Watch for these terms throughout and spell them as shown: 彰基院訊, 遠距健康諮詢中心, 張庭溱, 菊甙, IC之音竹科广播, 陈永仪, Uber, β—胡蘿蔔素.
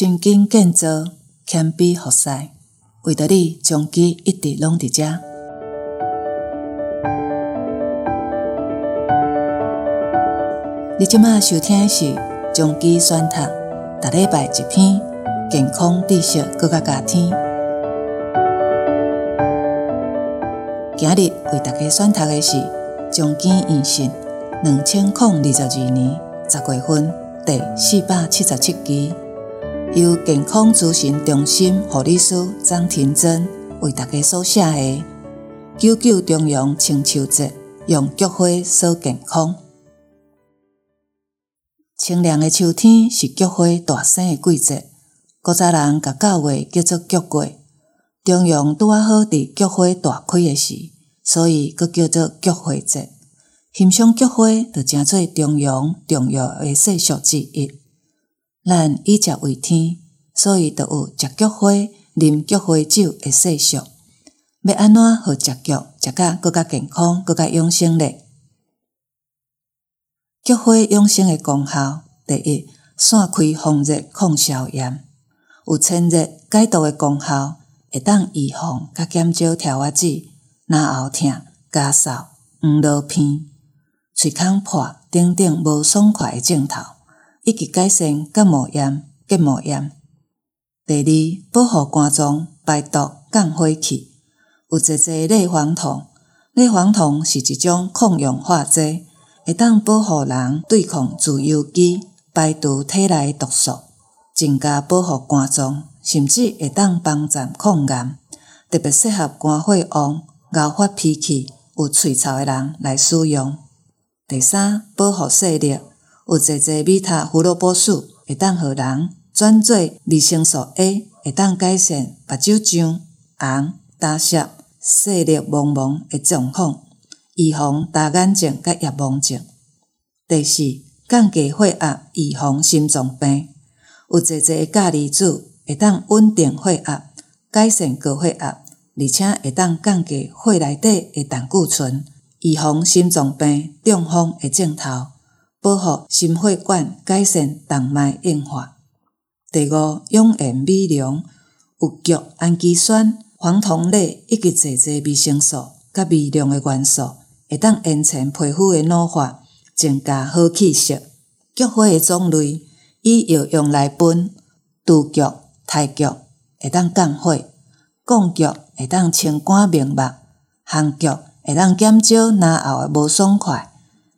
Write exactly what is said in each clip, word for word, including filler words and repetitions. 亲近建造，谦卑服侍，为着你将其一直拢伫遮。你即马收听的是将其选读，逐礼拜一篇健康知识，更加加添。今日为大家选读的是将其院讯两千零二十二年十月份第四百七十七期。由健康咨询中心护理师张庭珍为大家所写的《九九重阳清秋节，用菊花守健康》。清凉的秋天是菊花大生的季节，古早人把九月叫做菊月，重阳拄啊好伫菊花大开的时，所以佫叫做菊花节。欣赏菊花就真做重阳重要的习俗之一。咱以食为天，所以就有食菊花、啉菊花酒的习俗。要安怎互食菊食甲更加健康、更加养生呢？菊花养生的功效，第一，散开风热、抗消炎，有清热解毒的功效，会当预防甲减少跳仔子、咽喉痛、咳嗽、黄落片、喙腔破等等无爽快的症头。以及改善感冒炎、结膜炎。第二，保护肝脏、排毒、降火气。有济济类黄酮，类黄酮是一种抗氧化剂，会当保护人对抗自由基，排除体内毒素，增加保护肝脏，甚至会当帮助抗癌，特别适合肝火旺、熬发脾气、有喙臭的人来使用。第三，保护视力。有侪侪米塔胡萝卜素会当予人转做维生素 A， 会当改善目睭痒、红、干涩、视力朦胧的状况，预防大眼睛佮夜盲症。第四，降低血压，预防心脏病。有侪侪咖喱子会当稳定血压，改善高血压，而且会当降低血内底的胆固醇，预防心脏病、中风的症头。保护心血管，改善动脉硬化。第五，养颜美容，有菊、氨基酸、黄酮类以及济济维生素佮微量的元素，会当延长皮肤的老化，增加好气色。菊花的种类以药用来分，杜菊、胎菊会当降火，贡菊会当清肝明目，烘菊会当减少咽喉的无爽快。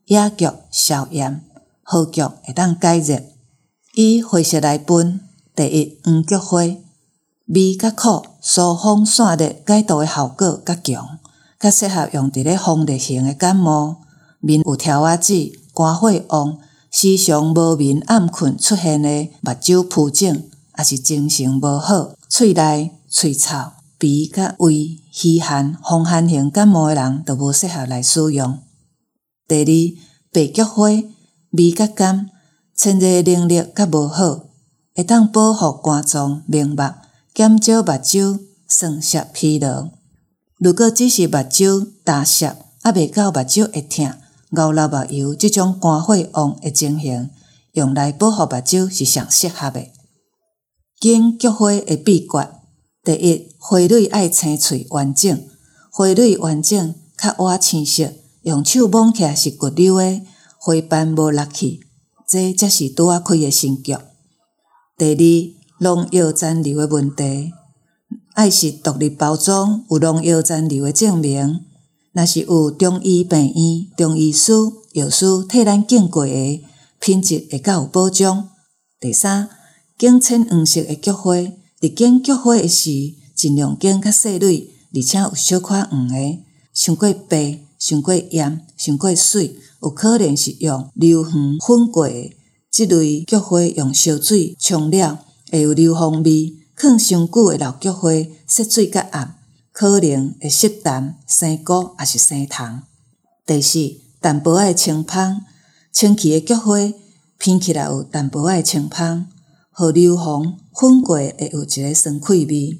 野菊消炎，好菊会当解热。以花色来分，第一，黄菊花，味较苦，疏风散热、解毒的效果较强，较适合用伫咧风热型的感冒、面有跳仔子、肝火旺、时常无眠、暗困出现的目睭浮肿，也是精神无好、喙内、喙臭、鼻甲胃虚寒、风寒型感冒的人，就无适合来使用。第二，白菊花，味较甘，清热能力较无好，会当保护肝脏明目，减少目睭酸涩疲劳。如果只是目睭干涩，还袂到目睭会痛、熬流目油即种肝火旺的情形，用来保护目睭是上适合的。拣菊花的秘诀，第一，花蕊爱青翠完整，花蕊完整较瓦青色。用手摸起来是骨溜的，花瓣无落去，这才是拄仔开的新菊。第二，农药残留的问题，爱是独立包装，有农药残留的证明。若是有中医病院、中医师、药师替咱鉴过的，品质会较有保障。第三，拣浅黄色的菊花，伫拣菊花的时，尽量拣较细蕊，而且有小可黄的，伤过白。伤过盐、伤过水，有可能是用硫磺粉过的。即类菊花用烧水冲了，会有硫磺味。放伤久的老菊花，色水较暗，可能会色淡、生菇也是生虫。第四，淡薄仔的清芳，清气的菊花偏起来有淡薄仔的清芳，互硫磺粉过会有一个酸气味。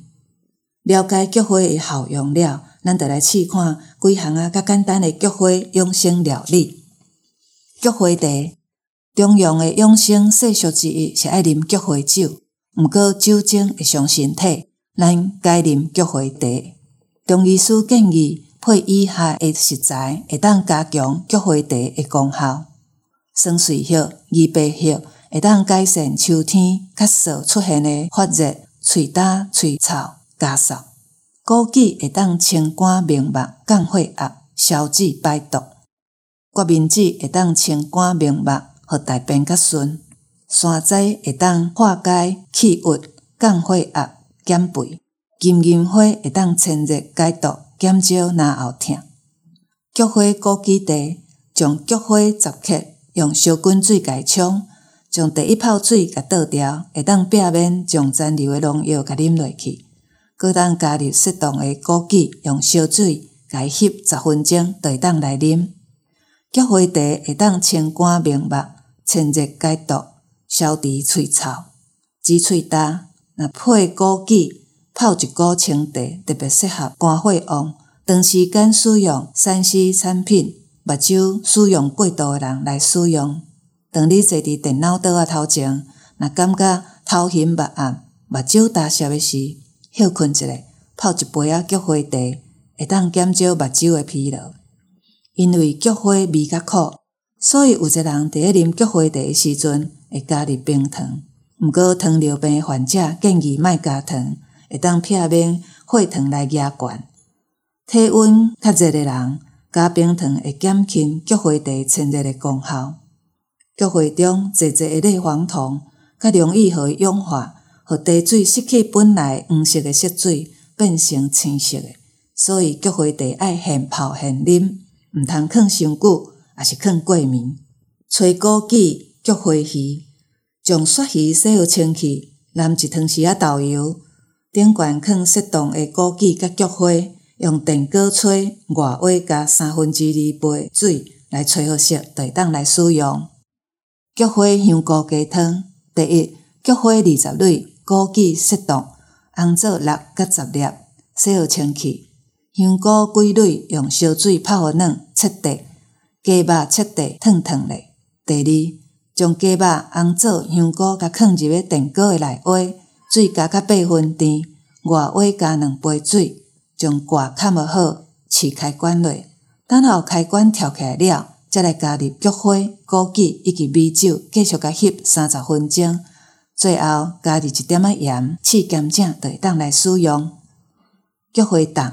了解菊花的效用了，咱就来试看几项啊较简单的菊花养生料理。菊花茶，中央的养生习俗之一是爱啉菊花酒，不过酒精会伤身体，咱该啉菊花茶。中医师建议配以下的食材，会当加强菊花茶的功效：酸水叶、枇杷叶会当改善秋天咳嗽出现的发热、喙焦、喙臭、咳嗽；枸杞会当清肝明目、降血压、消脂排毒；决明子会当清肝明目，互大便较顺；山楂会当化解气郁、降血压、减肥；金银花会当清热解毒、减少咽喉痛。菊花枸杞茶，将菊花十克用烧滚水解冲，将第一泡水甲倒掉，会当避免将残留的农药甲啉落去。搁当加入适当的枸杞，用烧水甲翕十分钟，就会当来啉。菊花茶会当清肝明目、清热解毒、消除喙臭、止喙焦。若配枸杞泡一锅清茶，特别适合肝火旺、长时间使用三 C 产品、目睭使用过度的人来使用。当你坐伫电脑桌仔头前，若感觉头晕目暗、目睭焦涩的时，歇困一下，泡一杯仔菊花茶，会当减少目睭的疲劳。因为菊花味较苦，所以有一个人伫咧啉菊花茶的时阵会加入冰糖。毋过糖尿病的患者建议莫加糖，会当避免血糖来压悬。体温较热的人加冰糖会减轻菊花茶清热的功效。菊花中侪侪的类黄酮，较容易互伊氧化，互茶水失去本来黄色的色水，变成青色的。所以菊花茶爱现泡现啉，毋通放伤久，也是放过暝。炊枸杞菊花鱼，将鱈鱼洗互清气，淋一汤匙仔豆油，顶悬放适当的枸杞甲菊花，用电锅炊，外围加三分之二杯水来炊好熟，就会当来使用。菊花香菇鸡汤，第一，菊花二十蕊，枸杞适当，红枣六到十粒，洗好清气。香菇几蕊，用烧水泡互软，切块，鸡肉切块，烫烫咧。第二，将鸡肉、红枣、香菇甲放入个电锅个内锅，水加到八分甜，外锅加两杯水，将盖盖无好，饲开关落，等候开关跳起来了。再来加入菊花、枸杞以及米酒，继续甲翕三十分钟，最后加入一点仔盐，试咸者就会当来使用。菊花冻，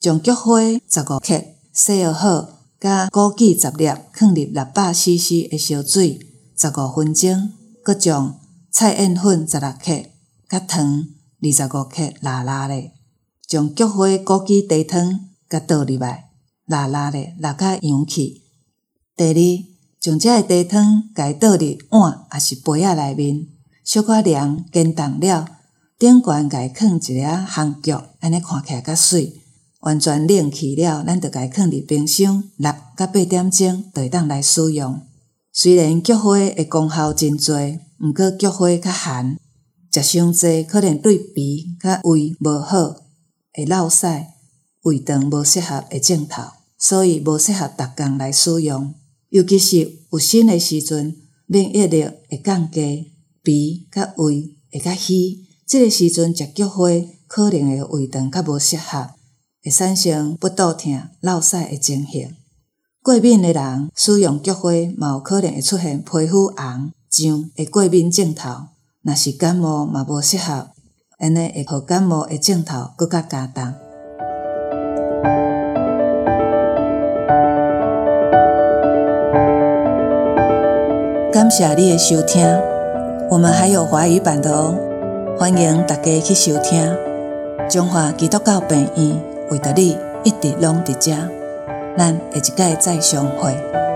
将菊花十五克洗好好，加枸杞十粒，放入六百 C C 的烧水，十五分钟。佮将菜燕粉十六克，甲糖二十五克拉拉咧，将菊花、枸杞茶汤甲倒入来，拉拉咧，拉甲扬起。第二，将这个茶汤家倒入碗或是杯仔内面，小可凉，煎冻了，顶悬家放一粒番菊，安尼看起来较水。完全冷去了，咱就家放入冰箱六到八点钟，就会当来使用。虽然菊花的功效真多，毋过菊花较寒，食伤济可能对鼻甲胃无好，会漏屎，胃肠无适合的症头，所以无适合逐天来使用。尤其是有新的时阵，免疫力会降低，鼻甲胃会较虚，这个时阵食菊花，可能会胃肠较无适合，会产生腹肚痛、漏屎的情形。过敏的人使用菊花，也有可能会出现皮肤红、痒的过敏症头。若是感冒嘛无适合，安尼会互感冒的症头更加加重。感谢你的收听，我们还有华语版的哦，欢迎大家去收听。中华基督教病院为着你一直拢在这，咱下一次再相会。